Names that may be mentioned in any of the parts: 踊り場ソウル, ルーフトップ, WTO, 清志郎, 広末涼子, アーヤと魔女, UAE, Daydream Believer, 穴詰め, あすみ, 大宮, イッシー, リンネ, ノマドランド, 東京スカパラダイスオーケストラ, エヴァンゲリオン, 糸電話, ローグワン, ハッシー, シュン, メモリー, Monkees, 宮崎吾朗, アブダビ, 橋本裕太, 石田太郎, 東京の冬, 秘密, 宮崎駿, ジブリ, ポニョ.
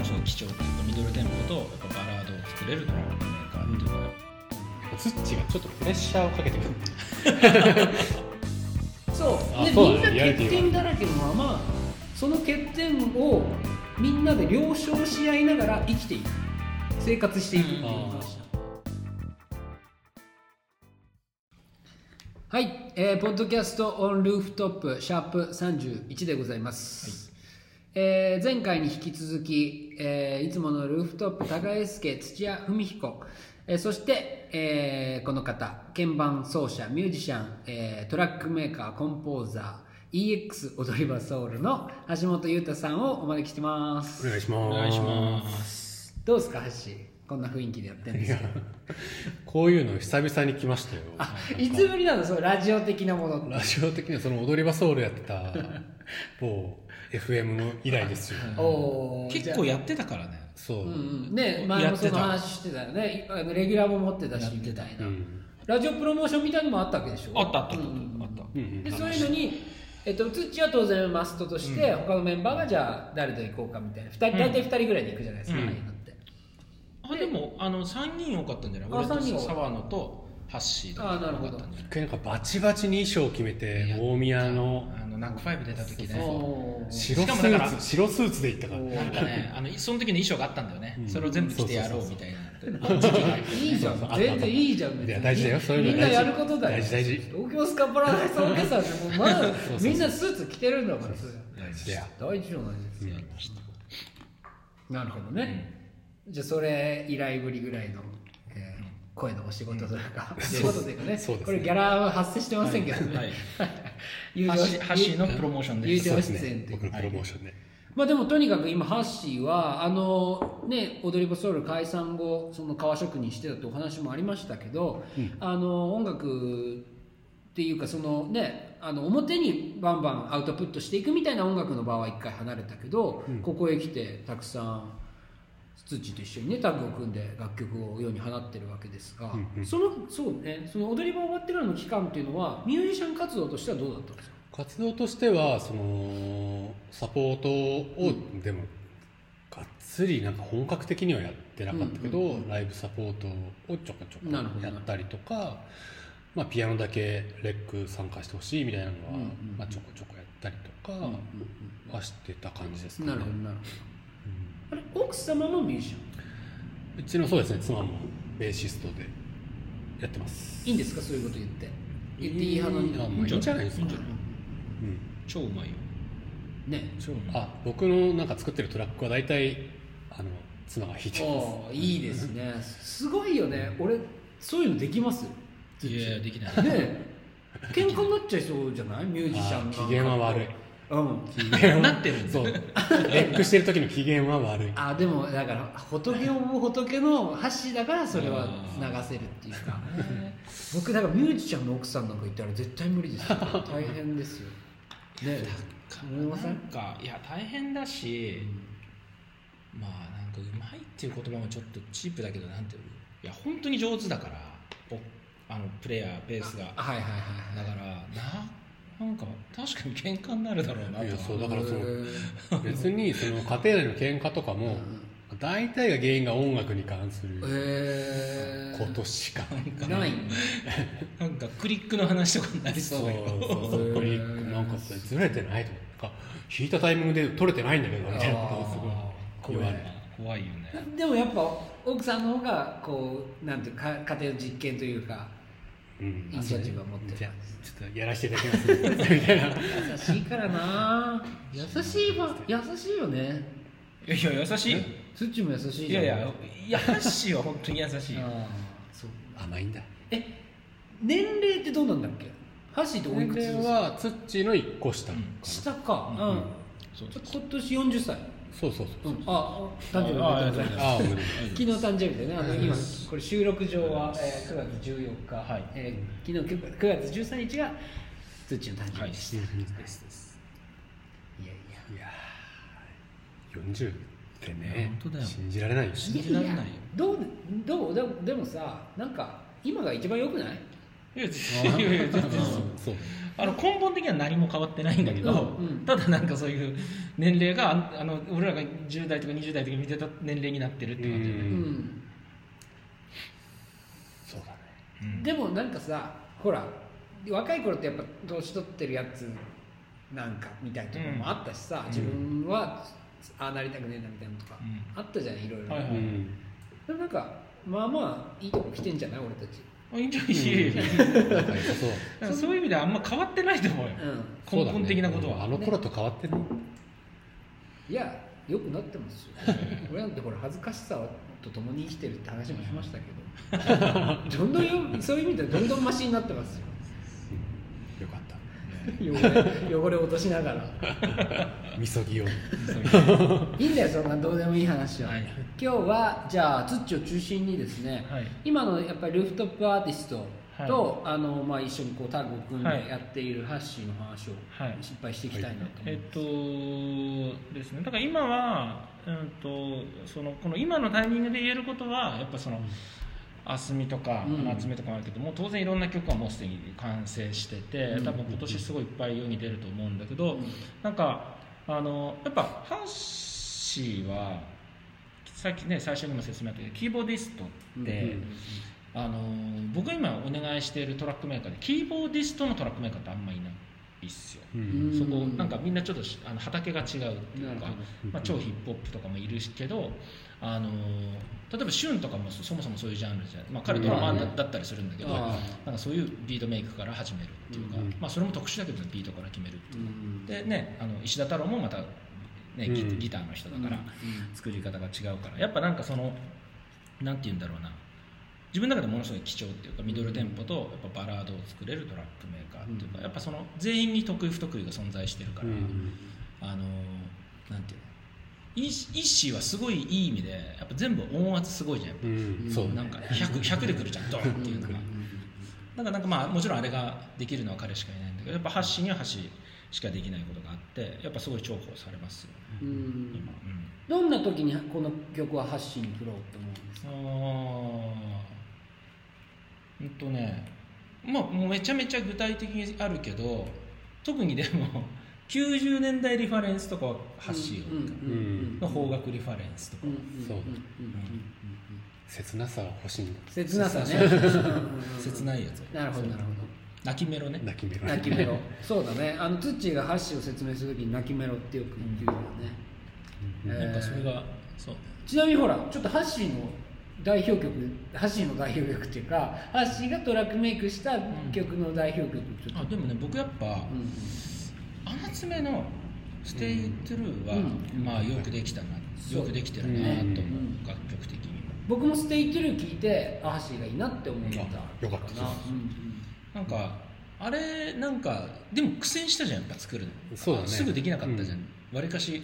もその基調というかミドルテンポとやっぱバラードを作れるドラムメーカーっていうのはツッチがちょっとプレッシャーをかけてくるそうでそうみんな欠点だらけのままその欠点をみんなで了承し合いながら生きていく生活していくっていう話だ。はい、ポッドキャストオンルーフトップシャープ31でございます、はい前回に引き続き、いつものルーフトップ高助土屋文彦、そして、この方鍵盤奏者ミュージシャン、トラックメーカーコンポーザー EX 踊り場ソウルの橋本裕太さんをお招きしてます。お願いします。お願いします。どうですか橋、こんな雰囲気でやってるんですけど。こういうの久々に来ましたよ。あ、いつぶりなの、そのラジオ的なもの。ラジオ的なその踊り場ソウルやってた某FM の以来ですよ。結構やってたからね。そう。うん、ね、前もその話してたよね。レギュラーも持ってたしみたいな、うん。ラジオプロモーションみたいなのもあったわけでしょ。あった。でそういうのに土は当然マストとして、うん、他のメンバーがじゃあ誰と行こうかみたいな。大体2人ぐらいで行くじゃないですか。うんでも3人多かったんじゃない？俺と沢野とハッシーとか多かったんじゃない？一回なんかバチバチに衣装を決めて大宮のナック5出た時ね、白スーツで行ったからなんかねその時の衣装があったんだよね、うん、それを全部着てやろうみたいな。いいじゃん、全然いいじゃん。大事だよ、そういうのみんなやることだよ。大事東京スカパラダイスオーケストラってまだみんなスーツ着てるんだから。大事じゃないですよ、うん、なるほどね、うん。じゃあそれ以来ぶりぐらいの、声のお仕事というか、これギャラは発生してませんけどね、はいはい、ハッシーのプロモーションです。友情出演というか、プロモーションね。まあでもとにかく今ハッシーはね、踊り場ソウル解散後その革職人してたってお話もありましたけど、うん、音楽っていうかそのね表にバンバンアウトプットしていくみたいな音楽の場は一回離れたけど、うん、ここへ来てたくさんツッチと一緒にねタッグを組んで楽曲を世に放ってるわけですが、うんうん、その踊り場終わってからの期間っていうのはミュージシャン活動としてはどうだったんですか？活動としてはそのサポートを、うん、でもがっつりなんか本格的にはやってなかったけど、うんうんうん、ライブサポートをちょこちょこやったりとか、まあ、ピアノだけレック参加してほしいみたいなのは、うんうんうんまあ、ちょこちょこやったりとかはしてた感じですかね。なるほどあれ奥様もミュージシャン？うちのそうですね、妻もベーシストでやってます。いいんですかそういうこと言っていい派なんだ。いいんじゃないですか、うん、超うまいよね。超うまい。あ、僕のなんか作ってるトラックは大体妻が弾いてます。いいですね、うん、すごいよね。俺そういうのできます？いやできないね喧嘩になっちゃいそうじゃないミュージシャンが。機嫌は悪い。うん、なってるんですよ。レックしてる時の機嫌は悪い。あ、でもだから仏も仏の橋だからそれは流せるっていうか。僕だからミュージシャンの奥さんなんかいたら絶対無理ですよ。大変ですよ。ね、なんかいや大変だし、まあなんかうまいっていう言葉もちょっとチープだけどなんていう。いや本当に上手だから。プレイヤーベースが。はい。だからなんか確かに喧嘩になるだろうなと。いやそうだから別にその家庭内の喧嘩とかも大体が原因が音楽に関することしかない。なんかクリックの話とかになりそう。そうクリックなんかずれてないとか弾いたタイミングで取れてないんだけどみたいなことをすごい言われる。怖いよね。でもやっぱ奥さんの方がこうなんていうか家庭の実験というか。うん、インシャチブを持ってる。じゃあちょっとやらせていただきますみたいな。優しいからな。優しいよね。いや優しい。スッチも優しいじゃん。いやハッシーは本当に優しい。あそう甘いんだ。年齢ってどうなんだっけ？ハッシーとおいくつですか？年齢はスッチの1個下。下か。うん。今年40歳。そう、うん、あ誕生日おめでとうございます昨日誕生日でね今これ収録上は、9月14日、はい昨日9月13日がつっちの誕生日でした、はい、ですいや40ってね本当だよ信じられないよ信じられないよ。でもさなんか今が一番良くない？いや全然そう、根本的には何も変わってないんだけど、うんうん、ただなんかそういう年齢が俺らが10代とか20代とか見てた年齢になってるって感じで、うんうん、そうだね、うん、でもなんかさほら若い頃ってやっぱ年取ってるやつなんかみたいなところもあったしさ、うん、自分はああなりたくねえなみたいなとか、うん、あったじゃないいろいろ、はいはいうん、なんかまあまあいいとこ来てんじゃない俺たちいいんじゃないし、うん、そういう意味ではあんま変わってないと思うよ、うん、根本的なことは、ねうん、あの頃と変わってない、ね、いや良くなってますよ俺なんてほら恥ずかしさと共に生きてるって話もしましたけどどんどんそういう意味ではどんどんマシになってますよよかった汚れ落としながらみそぎをいいんだよそんなどうでもいい話は、はい、今日はじゃあツッチを中心にですね、はい、今のやっぱりルーフトップアーティストと、はいまあ、一緒にこうタッグを組んでやっているハッシーの話を失敗していきたいなと思います、はいはいですね、だから今は、この今のタイミングで言えることはやっぱその、うんあすみとか夏目とかあるけどもう当然いろんな曲はもうすでに完成してて多分今年すごいいっぱい世に出ると思うんだけどなんかやっぱハッシーはさっきね最初にも説明あったけどキーボーディストって僕今お願いしているトラックメーカーでキーボーディストのトラックメーカーってあんまりいないいいっすよ、うん、そこなんかみんなちょっと畑が違うっていうか、まあ、超ヒップホップとかもいるけど例えばシュンとかもそもそもそういうジャンルじゃない、まあ、彼ドラマーだったりするんだけど、うん、なんかそういうビートメイクから始めるっていうか、うんまあ、それも特殊だけどビートから決めるっていうか、うん、でね石田太郎もまた、ねうん、ギターの人だから、うん、作り方が違うからやっぱなんかそのなんて言うんだろうな自分の中でものすごい貴重っていうかミドルテンポとやっぱバラードを作れるトラックメーカーっていうかやっぱその全員に得意不得意が存在してるからなんていうのイッシーはすごいいい意味でやっぱ全部音圧すごいじゃんやっぱ、うん、そうなんか 100でくるじゃんドンっていうのがなんかまあもちろんあれができるのは彼しかいないんだけどやっぱハッシーにはハッシーしかできないことがあってやっぱすごい重宝されますよね、うん今うん、どんな時にこの曲はハッシーに振ろうって思うんですかまあ、もうめちゃめちゃ具体的にあるけど特にでも90年代リファレンスとかはハッシーの邦楽リファレンスとかそう切なさは欲しいんだ切なさね切ないやつなるほどなるほど泣きメロね泣きメロそうだねツッチーがハッシーを説明するときに泣きメロってよく言うよね、なんかそれがそうちなみにほらちょっとハッシーの代表曲ハッシーの代表曲っていうかハッシーがトラックメイクした曲の代表曲ちょっと、うん、でもね僕やっぱ、うん、あなつめのステイトゥルーは、うん、まあよくできたな、うん、よくできてるなと思う、うん、楽曲的に僕もステイトゥルー聞いてハッシーがいいなって思ったかなよかったです、うんうん、なんかあれなんかでも苦戦したじゃんやっぱ作るのそうだねすぐできなかったじゃん、うん、わりかし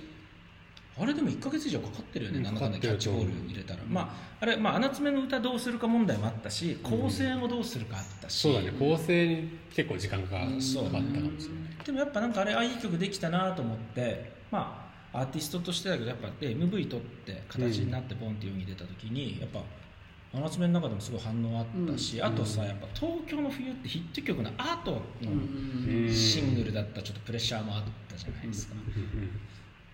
あれでも1ヶ月以上かかってるよね、なんだかんだキャッチボール入れたら、まあ、あれ、まあ、穴詰めの歌どうするか問題もあったし、構成もどうするかあったし、うん、そうだね、構成に結構時間がかかったかもしれないでもやっぱなんかあれ、いい曲できたなと思って、まあ、アーティストとしてだけどやっぱで MV 撮って形になってボンって世に出た時に、うん、やっぱ穴詰めの中でもすごい反応あったし、うん、あとさ、やっぱ東京の冬ってヒット曲のアートのシングルだったらちょっとプレッシャーもあったじゃないですか、うん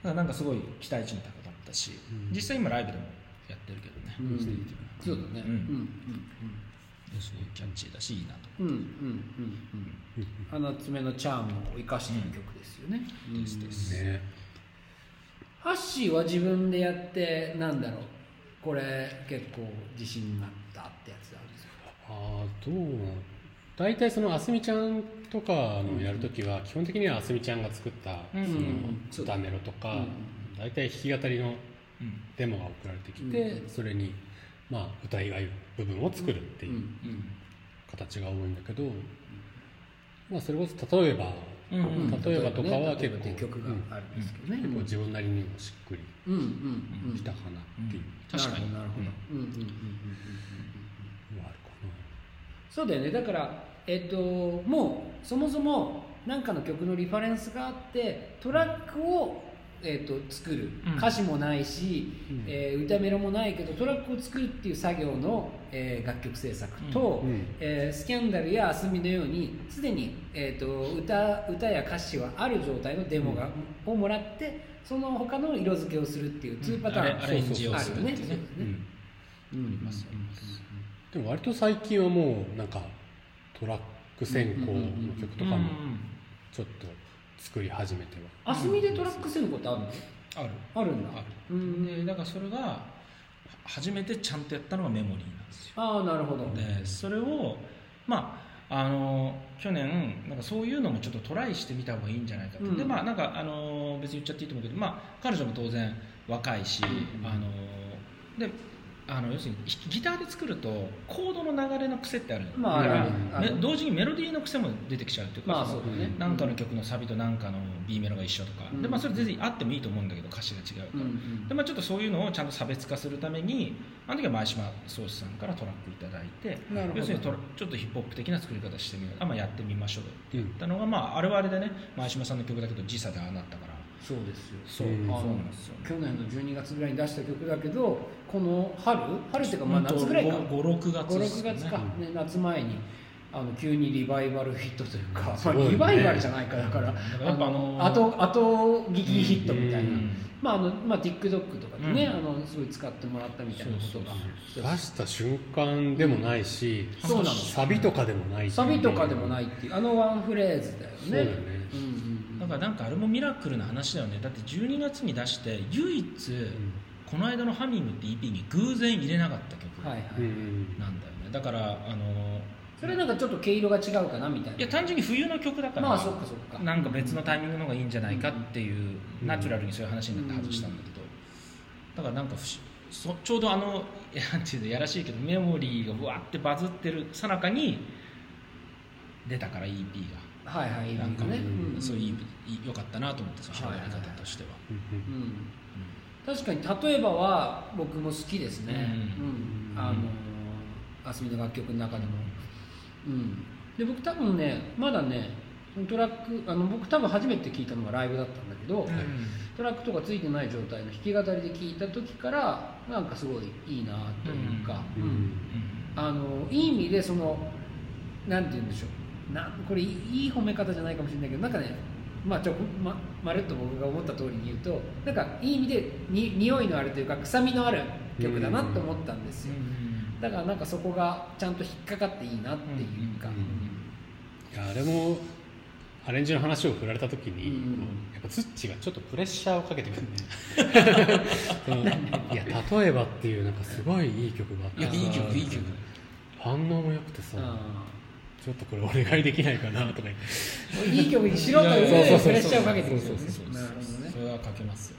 なんかすごい期待値も高かったし、うん、実際今ライブでもやってるけどね、うん、ステージそうだね、うんうんうん、すごいキャッチーだしいいなと思って、鼻爪のチャームを生かしてる曲ですよね、うん、です、ね、ハッシーは自分でやってなんだろうこれ結構自信になったってやつあるんですかあどうだいたいそのあすみちゃんとかのやるときは基本的にはあすみちゃんが作ったそのダメロとかだいたい弾き語りのデモが送られてきてそれにまあ歌以外部分を作るっていう形が多いんだけどまあそれこそ例えばとかは結構結構自分なりにもしっくりしたかなっていう確かになるほどそうだよねだから、もうそもそも何かの曲のリファレンスがあってトラックを作る、歌詞もないし、歌メロもないけどトラックを作るっていう作業の、楽曲制作と、スキャンダルや遊びのようにすでに、歌や歌詞はある状態のデモが、をもらってその他の色付けをするっていう2パターン、アレンジをするっていうね。でも割と最近はもうなんかトラック選考の曲とかもちょっと作り始めては。あすみでトラック選考ってあるの？ある。あるんだ。ある。でだからそれが初めてちゃんとやったのがメモリーなんですよ。ああなるほど。でそれをまあ。去年なんかそういうのもちょっとトライしてみた方がいいんじゃないかと、でまあなんか別に言っちゃっていいと思うけど、まあ彼女も当然若いし、で要するにギターで作るとコードの流れの癖ってあるの、まあ、だから同時にメロディーの癖も出てきちゃうというか、まあそうだね、なんかの曲のサビとなんかの B メロが一緒とか、でまあそれ全然あってもいいと思うんだけど歌詞が違うから、でまあちょっとそういうのをちゃんと差別化するためにあの時は前島聡さんからトラックいただいて、要するにちょっとヒップホップ的な作り方してみよう、やってみましょうって言ったのが、まああれはあれでね、前島さんの曲だけど時差でああなったから。そうですよ。そうなんですよ。去年の12月ぐらいに出した曲だけど、この春っていうかまあ夏ぐらいか、5、6月か、ね、夏前に急にリバイバルヒットというか、まあ、リバイバルじゃないかだから、やっぱ後劇ヒットみたいな、まあ TikTok とかでね、すごい使ってもらったみたいなことが出した瞬間でもないし、サビとかでもない、っていうワンフレーズだよね。そうだね。だからなんかあれもミラクルな話だよね。だって12月に出して唯一この間のハミングって EP に偶然入れなかった曲なんだよね、だからそれなんかちょっと毛色が違うかなみたいな。いや単純に冬の曲だから、まあそっかそっか、なんか別のタイミングの方がいいんじゃないかっていう、ナチュラルにそういう話になって外したんだけど、だからなんかちょうどなんていうのやらしいけどメモリーがわーってバズってるさなかに出たから EP が。はいはい、なんかね、そういう良かったなと思って、その喋り方としては、確かに例えばは僕も好きですね。あすみの楽曲の中でも、で僕多分ねまだねトラック僕多分初めて聴いたのがライブだったんだけど、トラックとかついてない状態の弾き語りで聴いた時からなんかすごいいいなというか、いい意味でそのなんて言うんでしょう、これいい褒め方じゃないかもしれないけど、なんかね、まるっと僕が思った通りに言うと、なんかいい意味で匂いのあるというか臭みのある曲だなと思ったんですよ。だからなんかそこがちゃんと引っかかっていいなっていうか、あれもアレンジの話を振られた時に、やっぱツッチがちょっとプレッシャーをかけてくるね。いや例えばっていうなんかすごいいい曲があってさ、いい曲反応も良くてさ、ちょっとこれお願いできないかなとかいい曲にしろというね、プレッシャーをかけてくる。なるほどね。それはかけますよ。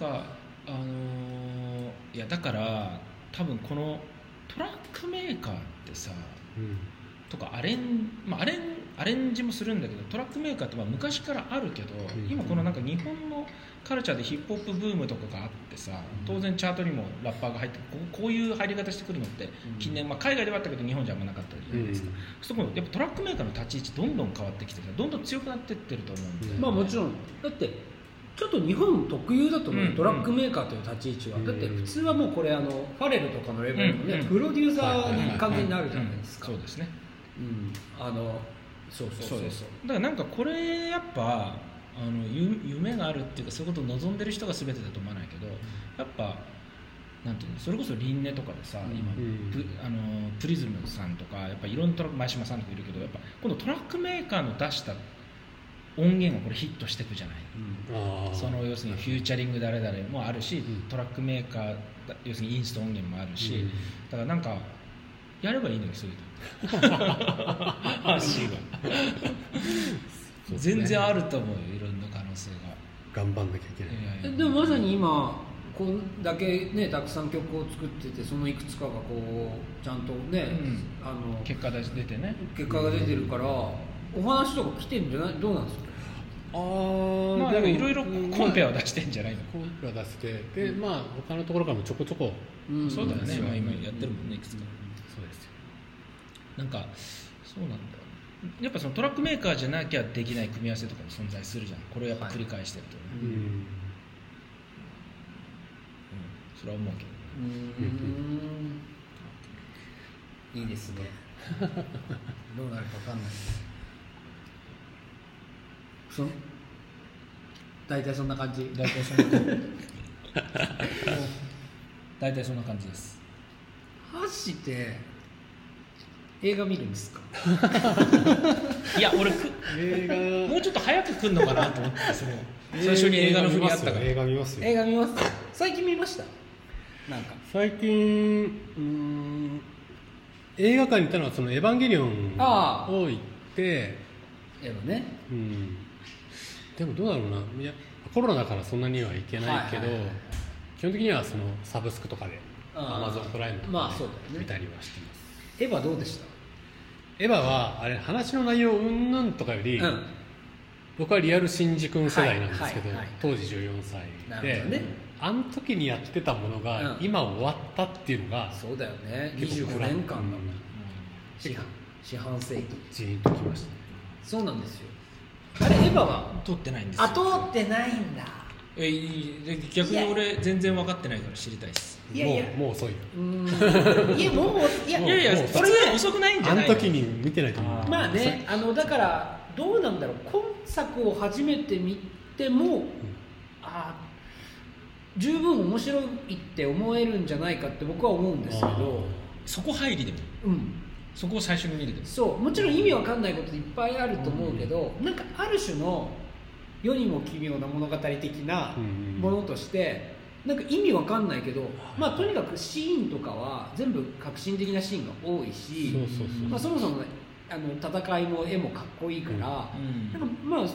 なんかいやだから多分このトラックメーカーってさ、とかアレンジもするんだけど、トラックメーカーってまあ昔からあるけど、今このなんか日本のカルチャーでヒップホップブームとかがあってさ、当然チャートにもラッパーが入ってこういう入り方してくるのって近年、海外ではあったけど日本じゃあんまなかったじゃないですか、そこやっぱトラックメーカーの立ち位置どんどん変わってきてる、どんどん強くなってってると思うんで、まあもちろんだってちょっと日本特有だと思う、トラックメーカーという立ち位置は。だって普通はもうこれファレルとかのレベルのね、プロデューサーに完全になるじゃないですか。そうですね。そうです。だからなんかこれやっぱ夢があるっていうか、そういうことを望んでる人が全てだと思わないけど、やっぱなんていうの、それこそリンネとかでさ、今プリズムさんとかやっぱいろんなトラック、前島さんとかいるけど、やっぱこのトラックメーカーの出した音源がこれヒットしていくじゃない、その要するにフューチャリング誰々もあるし、トラックメーカー要するにインスト音源もあるし、だからなんかやればいいのに、そういう話が全然あると思うよ、いろんな可能性が。頑張んなきゃいけない。でもまさに今こんだけねたくさん曲を作ってて、そのいくつかがこうちゃんとね、結果が出てるから、お話とか来てるんじゃない？どうなんですか？まあでもいろいろコンペは出してんじゃないの？コンペは出してて、まあ他のところからもちょこちょこ。そうだよね。今やってるもんね、いくつか。そうですよ。なんかそうなんだよね。やっぱそのトラックメーカーじゃなきゃできない組み合わせとかも存在するじゃん。これをやっぱ繰り返してるとね、はい、うん、それは思うけど、うん、いいですねどうなるか分かんない大体そんな感じ大体そんな感じです。マジで映画見るんですかいや俺映画もうちょっと早く来るのかなと思ってそれ最初に映画の振りあったから映画見ますよ。最近見ました。なんか最近映画館に行ったのはそのエヴァンゲリオンを行ってエヴァね、うん、でもどうだろうな。いやコロナだからそんなには行けないけど、はいはいはいはい、基本的にはそのサブスクとかで Amazon プライムとか、まあそうだよね、見たりはしてます。エヴァどうでした？エヴァはあれ話の内容うんぬんとかより、うん、僕はリアル新次君世代なんですけど、はいはいはい、当時14歳で、ね、あの時にやってたものが、うん、今終わったっていうのがそうだよね。25年間だもん、うん、四半世紀ジーンときました、ね、そうなんですよ。あれエヴァは通ってないんですよ。あ、通ってないんだ。逆に俺全然分かってないから知りたいです。いやいやもう遅いよ。いやそれぐらい遅くないんじゃないの。あの時に見てないと思う。まあね、あのだからどうなんだろう。今作を初めて見ても、うん、あ十分面白いって思えるんじゃないかって僕は思うんですけど、そこ入りでも、うん、そこを最初に見るでもそう、もちろん意味わかんないこといっぱいあると思うけど、うん、なんかある種の世にも奇妙な物語的なものとしてなんか意味わかんないけど、まあとにかくシーンとかは全部革新的なシーンが多いし、まあそもそもね、あの戦いも絵もかっこいいから、うん、なんかまあ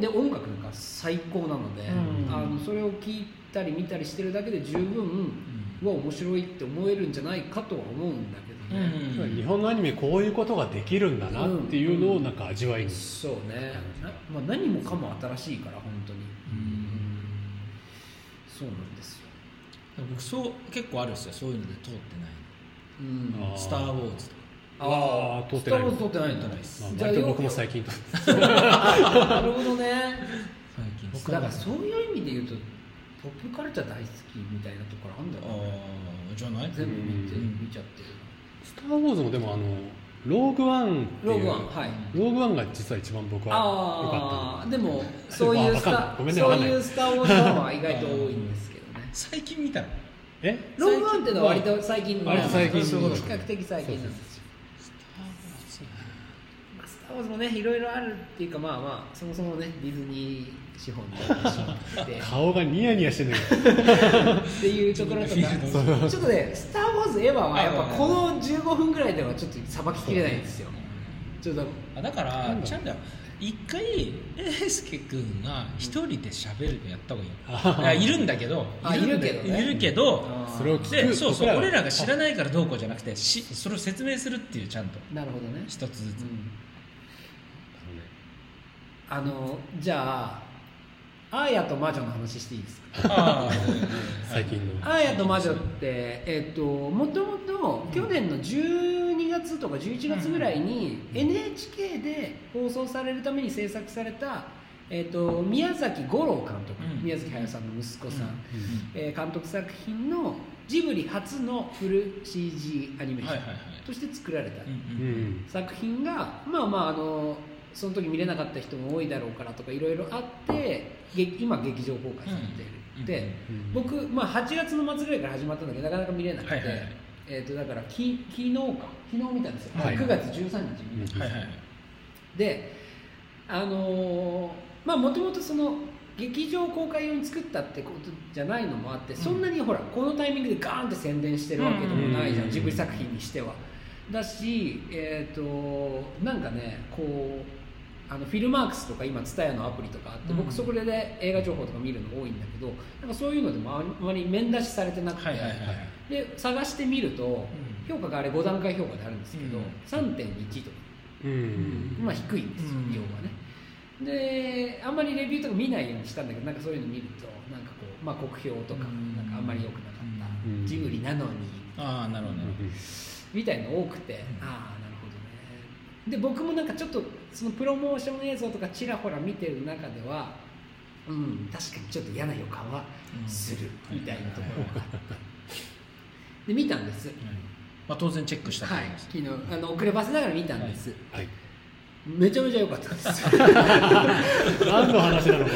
で音楽なんか最高なので、うん、あのそれを聴いたり見たりしてるだけで十分は面白いって思えるんじゃないかとは思うんだけど。うん、日本のアニメこういうことができるんだなっていうのをなんか味わいに、うんうん、そうね、まあ、何もかも新しいから本当に、うん、そうなんですよ。僕そう結構あるんですよそういうので通ってない、うん、スター・ウォーズとか。ああ通ってない。スター・ウォーズ通ってないんじゃないです、まあ、割と僕も最近通ってなるほどね。最近僕だからそういう意味で言うとポップカルチャー大好きみたいなところあるんだろうね。あじゃない全部見ちゃってる。スター・ウォーズもでもあのローグワンっていうローグワンが実は一番僕は良かった。でもそういうスター・ウォーズファンは意外と多いんですけどね最近見たのローグワンっていうのは割と最近なんですよ。比較的最近なんですよ。スター・ウォーズもねいろいろあるっていうかまあまあそもそもねディズニー資本で顔がニヤニヤしてるっていうところとかちょっとねスター・ウォーズエヴァはやっぱこの15分ぐらいではちょっとさばききれないんですよ。ちょっとだからちゃんだよ一回英介君が一人で喋るのやった方がいい。いるんだけどいるけどそれを聞くそうそう俺らが知らないからどうこうじゃなくてそれを説明するっていうちゃんとなるほどね一つずつ、うん、あのじゃあアーヤと魔女の話していいですか。最近のアーヤと魔女ってもともと去年の12月とか11月ぐらいに NHK で放送されるために制作された、宮崎吾朗監督、うん、宮崎駿さんの息子さん、うん監督作品のジブリ初のフル CG アニメーションとして作られた作品がまあまあその時見れなかった人も多いだろうからとかいろいろあって今劇場公開されている、うん、で、うん、僕、まあ、8月の末ぐらいから始まったんだけどなかなか見れなくて、はいはいはいだから昨日見たんですよ、はいはい、9月13日見たんです、はいはい、でまあもともとその劇場公開用に作ったってことじゃないのもあって、うん、そんなにほらこのタイミングでガーンって宣伝してるわけでもないじゃん、うん、ジブリ作品にしてはだしなんかねこうフィルマークスとか今 TSUTAYA のアプリとかあって、うん、僕そこで、ね、映画情報とか見るの多いんだけどなんかそういうのでもあまり面出しされてなくて、はいはいはい、で探してみると、うん、評価があれ5段階評価であるんですけど、うん、3.1 とか、うん、まあ低いんですよ、うん、要はねであんまりレビューとか見ないようにしたんだけどなんかそういうの見るとなんかこう、まあ、酷評とか、うん、なんかあんまり良くなかった、うん、ジブリなのにああなるほどみたいなの多くて、うん、ああなるほどねで僕もなんかちょっとそのプロモーション映像とかちらほら見てる中では、うん、確かにちょっと嫌な予感はするみたいなところがあってで見たんです、うんまあ、当然チェックしたと思います、はい、昨日遅ればせながら見たんです、はいはい、めちゃめちゃ良かったです何の話なのこ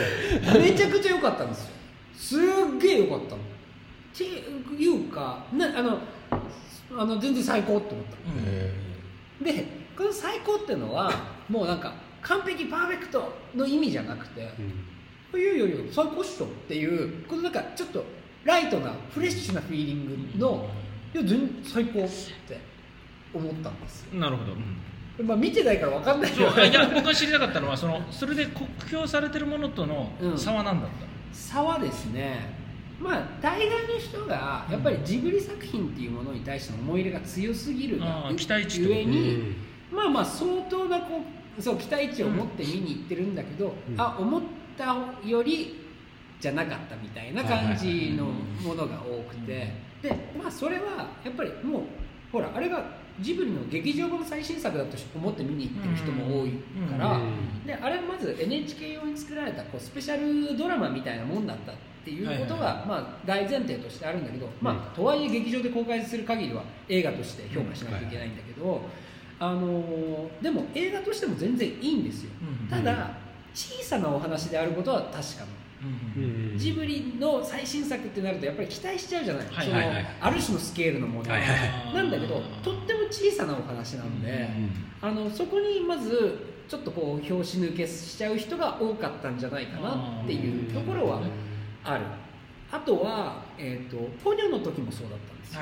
れめちゃくちゃ良かったんですよ。すっげえ良かったのっていうかな全然最高って思った、でこの最高ってのはもうなんか完璧パーフェクトの意味じゃなくて、うん、いや最高っしょっていうこのなんかちょっとライトなフレッシュなフィーリングの、いや全然最高って思ったんですよ。なるほど、まあ、見てないから分かんないけどいや僕が知りたかったのは それで酷評されてるものとの差は何だったの、差はですね、まあ、大概の人がやっぱりジブリ作品っていうものに対しての思い入れが強すぎるがゆえに、まあまあ相当なこうそう期待値を持って見に行ってるんだけど、うん、あ思ったよりじゃなかったみたいな感じのものが多くて、で、まあ、それはやっぱりもうほらあれがジブリの劇場版の最新作だと思って見に行ってる人も多いから、であれはまず NHK 用に作られたこうスペシャルドラマみたいなもんだったっていうことが、まあ、大前提としてあるんだけど、まあ、とはいえ劇場で公開する限りは映画として評価しなきゃいけないんだけど、でも映画としても全然いいんですよ、ただ小さなお話であることは確かに、ジブリの最新作ってなるとやっぱり期待しちゃうじゃない、ある種のスケールのもの、なんだけどとっても小さなお話なんで、そこにまずちょっとこう拍子抜けしちゃう人が多かったんじゃないかなっていうところはある。あとは、ポニョの時もそうだったんですよ、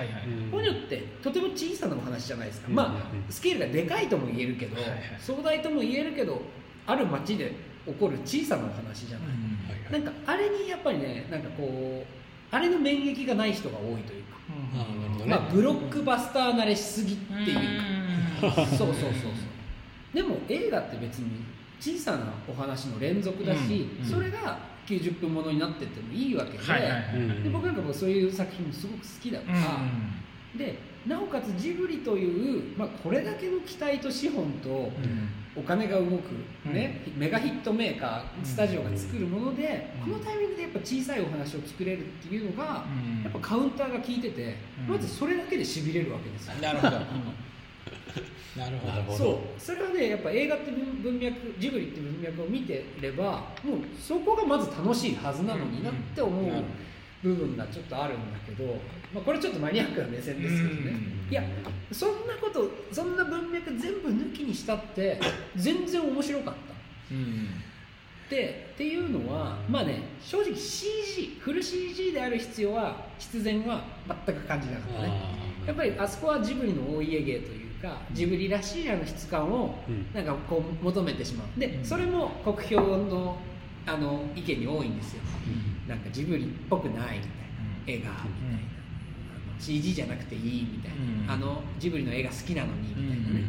ポニョってとても小さなお話じゃないですか、まあスケールがでかいとも言えるけど、壮大とも言えるけどある町で起こる小さなお話じゃない、なんかあれにやっぱりね、なんかこうあれの免疫がない人が多いというか、まあ、ブロックバスター慣れしすぎっていうか、でも映画って別に小さなお話の連続だし、それが90分ものになってってもいいわけで、で僕なんかもそういう作品もすごく好きだから、でなおかつジブリという、まあ、これだけの期待と資本とお金が動く、メガヒットメーカースタジオが作るもので、このタイミングでやっぱ小さいお話を作れるっていうのが、やっぱカウンターが効いてて、まずそれだけでしびれるわけですよ、なるほどなるほど、それはねやっぱ映画って文脈、ジブリって文脈を見てればもうそこがまず楽しいはずなのになって思う部分がちょっとあるんだけど、まあ、これちょっとマニアックな目線ですけどね、いやそんなことそんな文脈全部抜きにしたって全然面白かった、っていうのはまあね正直 CG フル CG である必要は必然は全く感じなかったね。やっぱりあそこはジブリのお家芸というかジブリらしい質感をなんかこう求めてしまう。でそれも酷評の意見に多いんですよ。なんかジブリっぽくないみたいな、映画みたいな、CG じゃなくていいみたいな、ジブリの映画好きなのにみたいなね。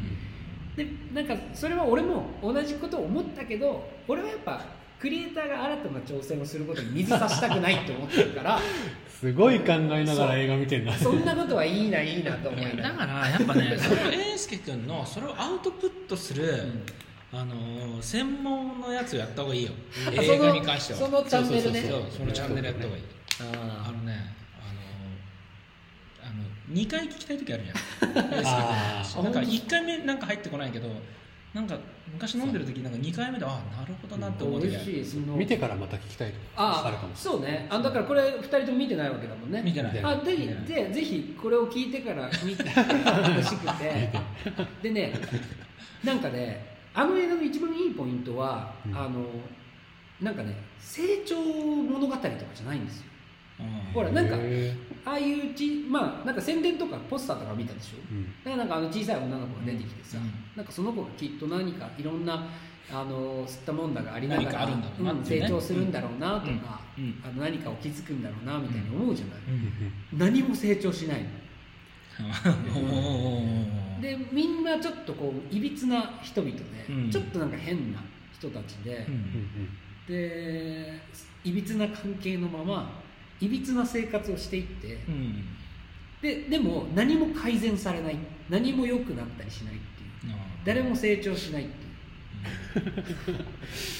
でなんかそれは俺も同じことを思ったけど、俺はやっぱクリエイターが新たな挑戦をすることに水差したくないと思ってるからすごい考えながら映画見てるな。そんなことはいいないいなと思いだからやっぱねそれを英介君のそれをアウトプットする、専門のやつをやった方がいいよ、映画に関してはそのチャンネルね、そのチャンネルやった方がいい。2回聞きたい時あるじゃんなんか1回目なんか入ってこないけど、なんか昔飲んでる時なんか2回目でああなるほどなって思って見てからまた聞きたいとかあるかもしれない。そうね、だからこれ2人とも見てないわけだもんね。見てない。でぜひこれを聞いてから見てほしくてでね、なんかね映画の一番いいポイントは、なんかね成長物語とかじゃないんですよ。ほらなんかああいうまあなんか宣伝とかポスターとか見たでしょ、だからなんか小さい女の子が出てきてさ、なんかその子がきっと何かいろんな吸ったもんだがありながら成長するんだろうなとか、何かを気づくんだろうなみたいに思うじゃない、何も成長しないのでみんなちょっとこういびつな人々で、ちょっとなんか変な人たちで、いびつな関係のままいびつな生活をしていって、でも何も改善されない、何も良くなったりしないって誰も成長しないって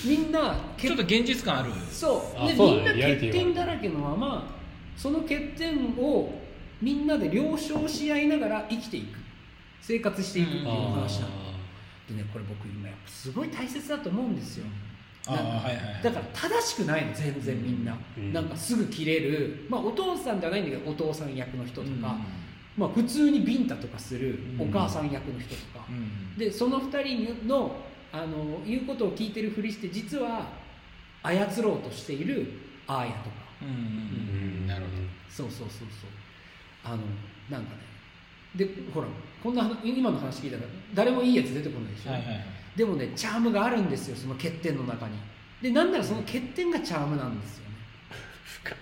みんなちょっと現実感ある。そうで、みんな欠点だらけのまま、その欠点をみんなで了承し合いながら生きていく、生活していくっていう話なのでね、これ僕今やっぱすごい大切だと思うんですよ。なんかだから正しくないの全然みんな、なんかすぐ切れる、まあお父さんじゃないんだけどお父さん役の人とか、まあ普通にビンタとかするお母さん役の人とか、でその2人の言うことを聞いてるふりして実は操ろうとしているアーヤとか、なるほど、そうなんかね、でほらこんな今の話聞いたら誰もいいやつ出てこないでしょ、でもねチャームがあるんですよ、その欠点の中に。でなんならその欠点がチャームなんですよね。深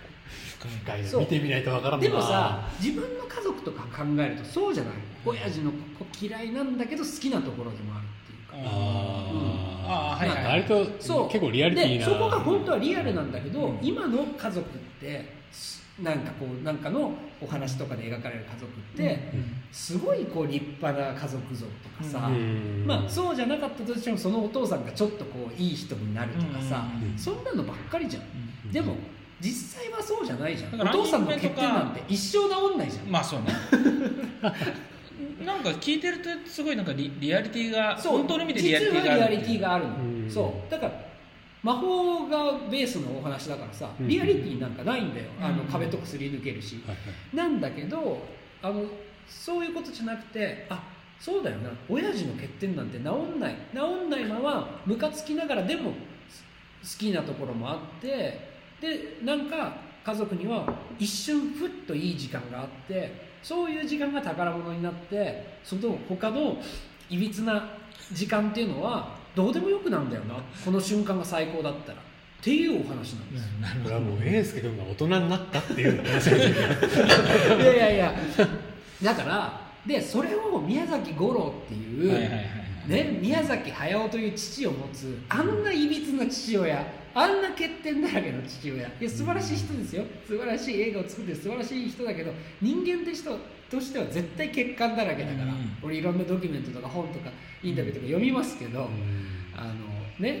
い深い、見てみないとわからんな。でもさ、自分の家族とか考えるとそうじゃない、親父のここ嫌いなんだけど好きなところでもあるっていうか、割と結構リアリティな、そこが本当はリアルなんだけど、今の家族ってなんかこうなんかのお話とかで描かれる家族ってすごいこう立派な家族像とかさ、まあそうじゃなかったとしてもそのお父さんがちょっとこういい人になるとかさ、そんなのばっかりじゃん。でも実際はそうじゃないじゃん。お父さんの欠点なんて一生治んないじゃん。まあそうね。なんか聞いてるとすごいなんか リアリティが、本当の意味でリアリティがある。実はリアリティがあるの。そうだから。魔法がベースのお話だからさ、リアリティなんかないんだよ、壁とかすり抜けるし、なんだけどそういうことじゃなくて、あ、そうだよな、親父の欠点なんて治んないままムカつきながらでも好きなところもあって、でなんか家族には一瞬ふっといい時間があって、そういう時間が宝物になって、その他のいびつな時間っていうのはどうでもよくなんだよな、この瞬間が最高だったらっていうお話なんですよ。これはもう英介君が大人になったっていう話いやいやいや、だからでそれを宮崎吾郎っていう、ね、宮崎駿という父を持つ、あんないびつな父親、あんな欠点だらけの父親、いや素晴らしい人ですよ、素晴らしい映画を作って素晴らしい人だけど、人間って人としては絶対欠陥だらけだから、俺いろんなドキュメントとか本とかインタビューとか読みますけど、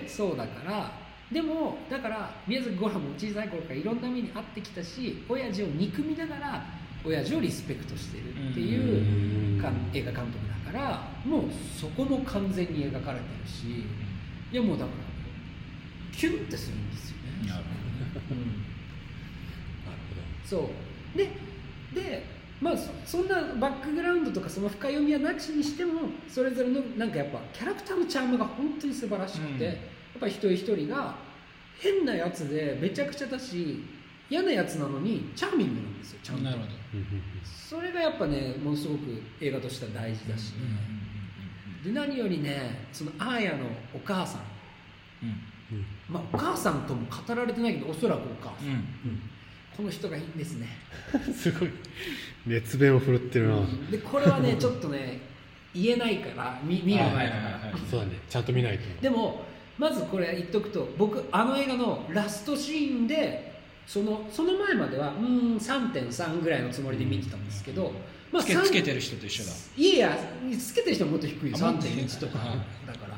そうだから、でもだから宮崎吾郎も小さい頃からいろんな目に遭ってきたし、親父を憎みながら親父をリスペクトしてるっていう映画監督だから、もうそこも完全に描かれてるし、いやもうだからキュンってするんですよね。なるほど、そうでまあ、そんなバックグラウンドとかその深読みはなしにしても、それぞれのなんかやっぱキャラクターのチャームが本当に素晴らしくて、やっぱり一人一人が変なやつでめちゃくちゃだし嫌なやつなのにチャーミングなんですよ、ちゃんと。なるほど、それがやっぱねものすごく映画としては大事だしね、で何よりね、そのアーヤのお母さん、まあお母さんとも語られてないけどおそらくお母さん、この人がいいんですねすごい熱弁を振るってるな、でこれはねちょっとね言えないから、見る前だから、そうだね、ちゃんと見ないと。でもまずこれ言っとくと、僕あの映画のラストシーンでその前までは 3.3 ぐらいのつもりで見てたんですけど、まあ、つけてる人と一緒だ。いやつけてる人はもっと低いよ、 3.1 とかだから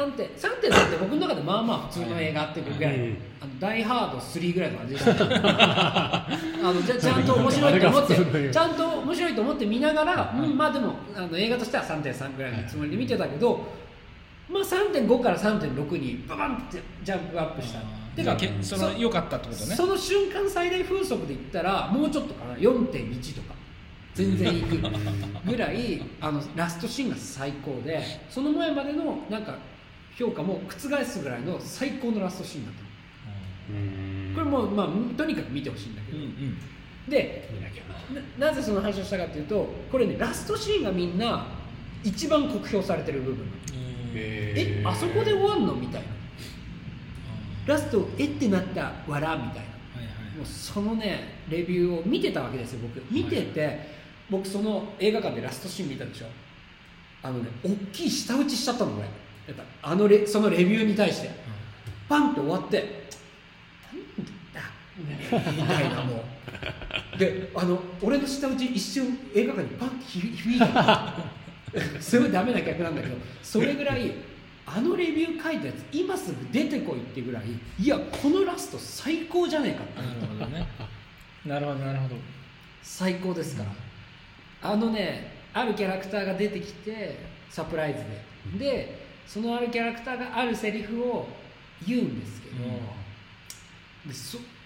3.3 って僕の中でまあまあ普通の映画っていうぐらい、ダイハード3ぐらいの感じでしたねちゃんと面白いと思って見ながら、まあでも映画としては 3.3 ぐらいのつもりで見てたけど、まあ 3.5 から 3.6 にババンってジャンプアップした。てかその良かったってことね。その瞬間最大風速で言ったらもうちょっとかな、 4.1 とか全然いくぐらいラストシーンが最高で、その前までのなんか評価も覆すぐらいの最高のラストシーンだった。これもう、まあ、とにかく見てほしいんだけど、で なぜその話をしたかというと、これねラストシーンがみんな一番酷評されてる部分、あそこで終わんのみたいな、ラストってなった笑みたいな、もうそのねレビューを見てたわけですよ僕。見てて、僕その映画館でラストシーン見たでしょ、ね大きい舌打ちしちゃったの俺、やっぱそのレビューに対してパンって終わってみたいな、もうで俺の下打ち一瞬映画館にパンって響いたすごいダメな客なんだけど、それぐらいあのレビュー書いたやつ今すぐ出てこいってぐらい、いやこのラスト最高じゃねえかって。なるほどね。なるほどなるほど。最高ですから、あのね、あるキャラクターが出てきてサプライズで、でそのあるキャラクターがあるセリフを言うんですけど、うん、で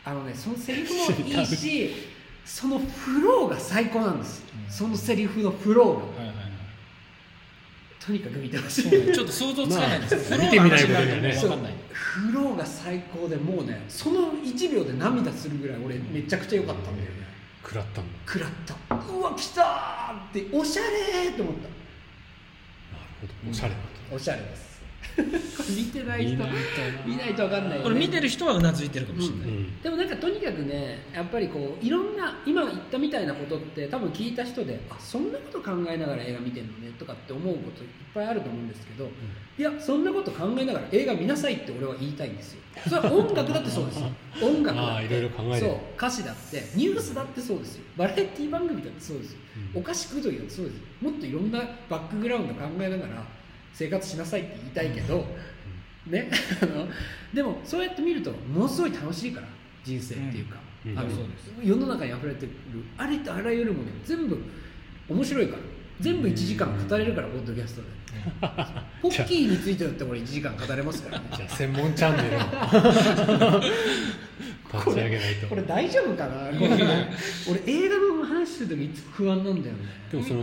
あのね、そのセリフもいいしそのフローが最高なんです、うん、そのセリフのフローが、はいはいはい、とにかく見てほしい、ね、ちょっと想像つかないんですよ、まあ、見てみないことだよね、分かんない。フローが最高で、もうねその1秒で涙するぐらい俺めちゃくちゃ良かったんだよね。食らったんだ、食らった、うわ来たーって、おしゃれーって思った。なるほど、おしゃれ、おしゃれです。これ見てない人見ないと分かんないよね。これ見てる人はうなずいてるかもしれない、うんうん、でもなんかとにかくね、やっぱりこういろんな今言ったみたいなことって多分聞いた人で、あそんなこと考えながら映画見てるのねとかって思うこといっぱいあると思うんですけど、うん、いやそんなこと考えながら映画見なさいって俺は言いたいんですよ。それは音楽だってそうですよ。音楽だって、あいろいろ考える、そう歌詞だってニュースだってそうですよ、バラエティ番組だってそうですよ、うん、お菓子くどいだってそうですよ。もっといろんなバックグラウンド考えながら生活しなさいって言いたいけど、うんね、でもそうやって見るとものすごい楽しいから、人生っていうか、うん、あの世の中に溢れてるありとあらゆるもの全部面白いから、全部1時間語れるから、ポッドキャストで、ポッキーについてだってこれ1時間語れますからね。じゃあ専門チャンネルを立ち上げないと。これ大丈夫かな。俺映画の話するときいつも不安なんだよね。でもその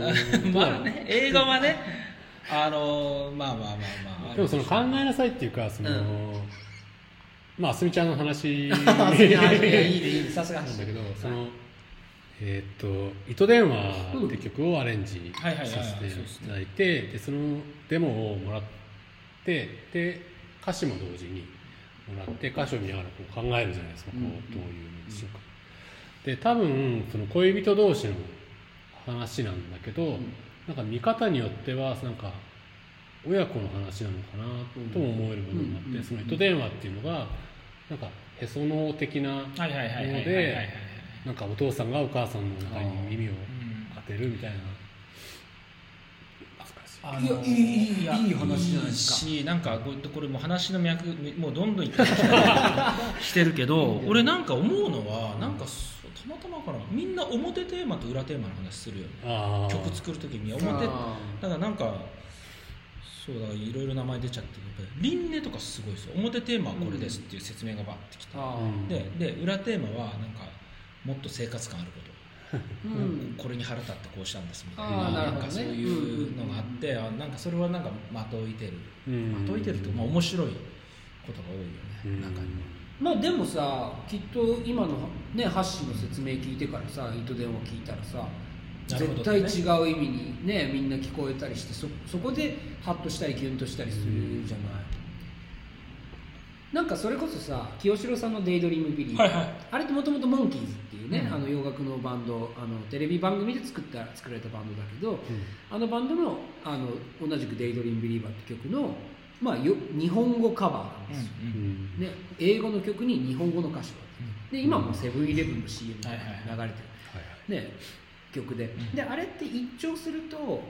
まあね、映画はねまあまあまあまあ、でもその考えなさいっていうか、その、うん、まあすみちゃんの話いいでさすがなんだけど、その糸電話って曲をアレンジさせていただいて、でそのデモをもらって、で歌詞も同時にもらって、歌詞を見ながらこう考えるじゃないですか、こうどういうのしようか、で多分その恋人同士の話なんだけど、なんか見方によってはなんか親子の話なのかなとも思える部分があって、その糸電話っていうのがなんかへその緒的なもので、なんかお父さんがお母さんの中に耳を当てるみたいな、いい話じゃないですか。いいし、なんかこれもう話の脈もうどんどんいってしてるけど、俺なんか思うのはなんかたまたまかな、みんな表テーマと裏テーマの話するよね、曲作るときに表、だからなんかそうだ、いろいろ名前出ちゃってる、リンネとかすごいですよ。表テーマはこれですっていう説明がバッてきて、で裏テーマはなんかもっと生活感あることうん、これに腹立ってこうしたんですみたい なんかそういうのがあって、うん、なんかそれはなんかまといてる、うん、まといてるってまあ面白いことが多いよね、うん、なんかまあでもさ、きっと今のねハッシーの説明聞いてからさ、糸電話聞いたらさ、絶対違う意味にねみんな聞こえたりして、そこでハッとしたりキュンとしたりするじゃない、うん、なんかそれこそさ、清志郎さんのDaydream Believer、はいはい、あれってもともとMonkeesっていうね、うん、あの洋楽のバンド、あのテレビ番組で作られたバンドだけど、うん、あのバンドの、あの同じくDaydream Believerって曲のまあ、日本語カバーなんですよ、うんうん、で英語の曲に日本語の歌詞があって、で今もセブンイレブンの CM が流れてる、はいはいね、曲で、うん、であれって一聴すると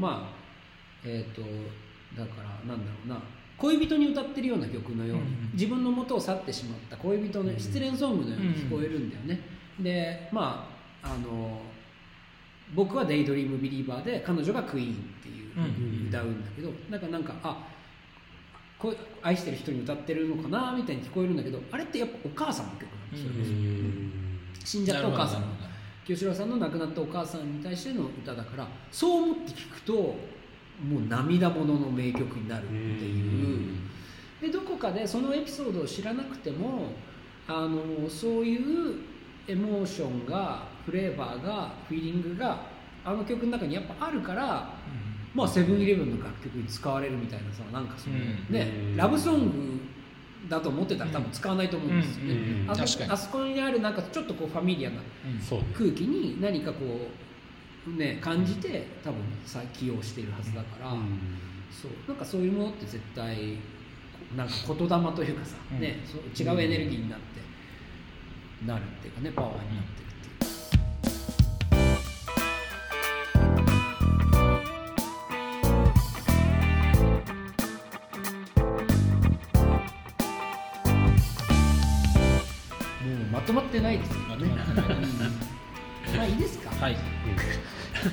まあだからなんだろうな、恋人に歌ってるような曲のように、うん、自分の元を去ってしまった恋人の失恋ソングのように聞こえるんだよね、うん、でまあ僕はデイドリームビリーバーで、彼女がクイーンっていう歌うんだけど、なんか愛してる人に歌ってるのかなみたいに聞こえるんだけど、あれってやっぱお母さんの曲なんですよ、死んじゃったお母さん、清志郎さんの亡くなったお母さんに対しての歌だから、そう思って聞くともう涙ものの名曲になるっていう、でどこかでそのエピソードを知らなくてもそういうエモーションが、フレーバーが、フィーリングがあの曲の中にやっぱあるから、うん、まあセブンイレブンの楽曲に使われるみたいなさ、なんかその、うん、ね、ラブソングだと思ってたら多分使わないと思うんですよね、うんうん、あそこにあるなんかちょっとこうファミリアな空気に何かこうね感じて多分起用しているはずだから、うん、そうなんかそういうものって絶対なんか言霊というかさ、うん、ね、違うエネルギーになってなるっていうかね、パワーになってるっていう。ってないですからね。まあいいですか。はい。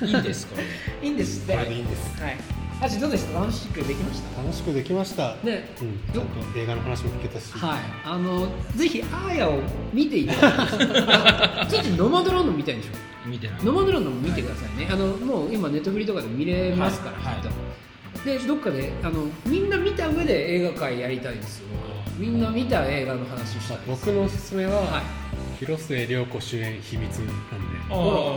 いいんですこれ。いいんですって。これでいいんです。はい。あしどうでした。楽しくできました。楽しくできました。ね。うん、ちょっと映画の話も聞けたし。はい。ぜひアーヤを見ていただきたい。ちょっとノマドランド見たいでしょ。見てない。ノマドランドも見てくださいね。はい、もう今ネットフリとかで見れますから。はい。でどっかでみんな見た上で映画会やりたいんですよ。みんな見た映画の話をしたいです。僕のおすすめは、はい、広末涼子主演秘密なんで。あ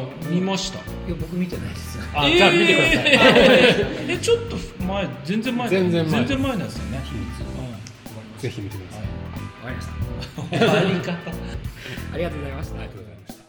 あ見ました。いや僕見てないですよ。あ、じゃあ見てください。ちょっと前全然前なんですよね。秘密。ぜひ見てください。わかりました。ありがとうございました。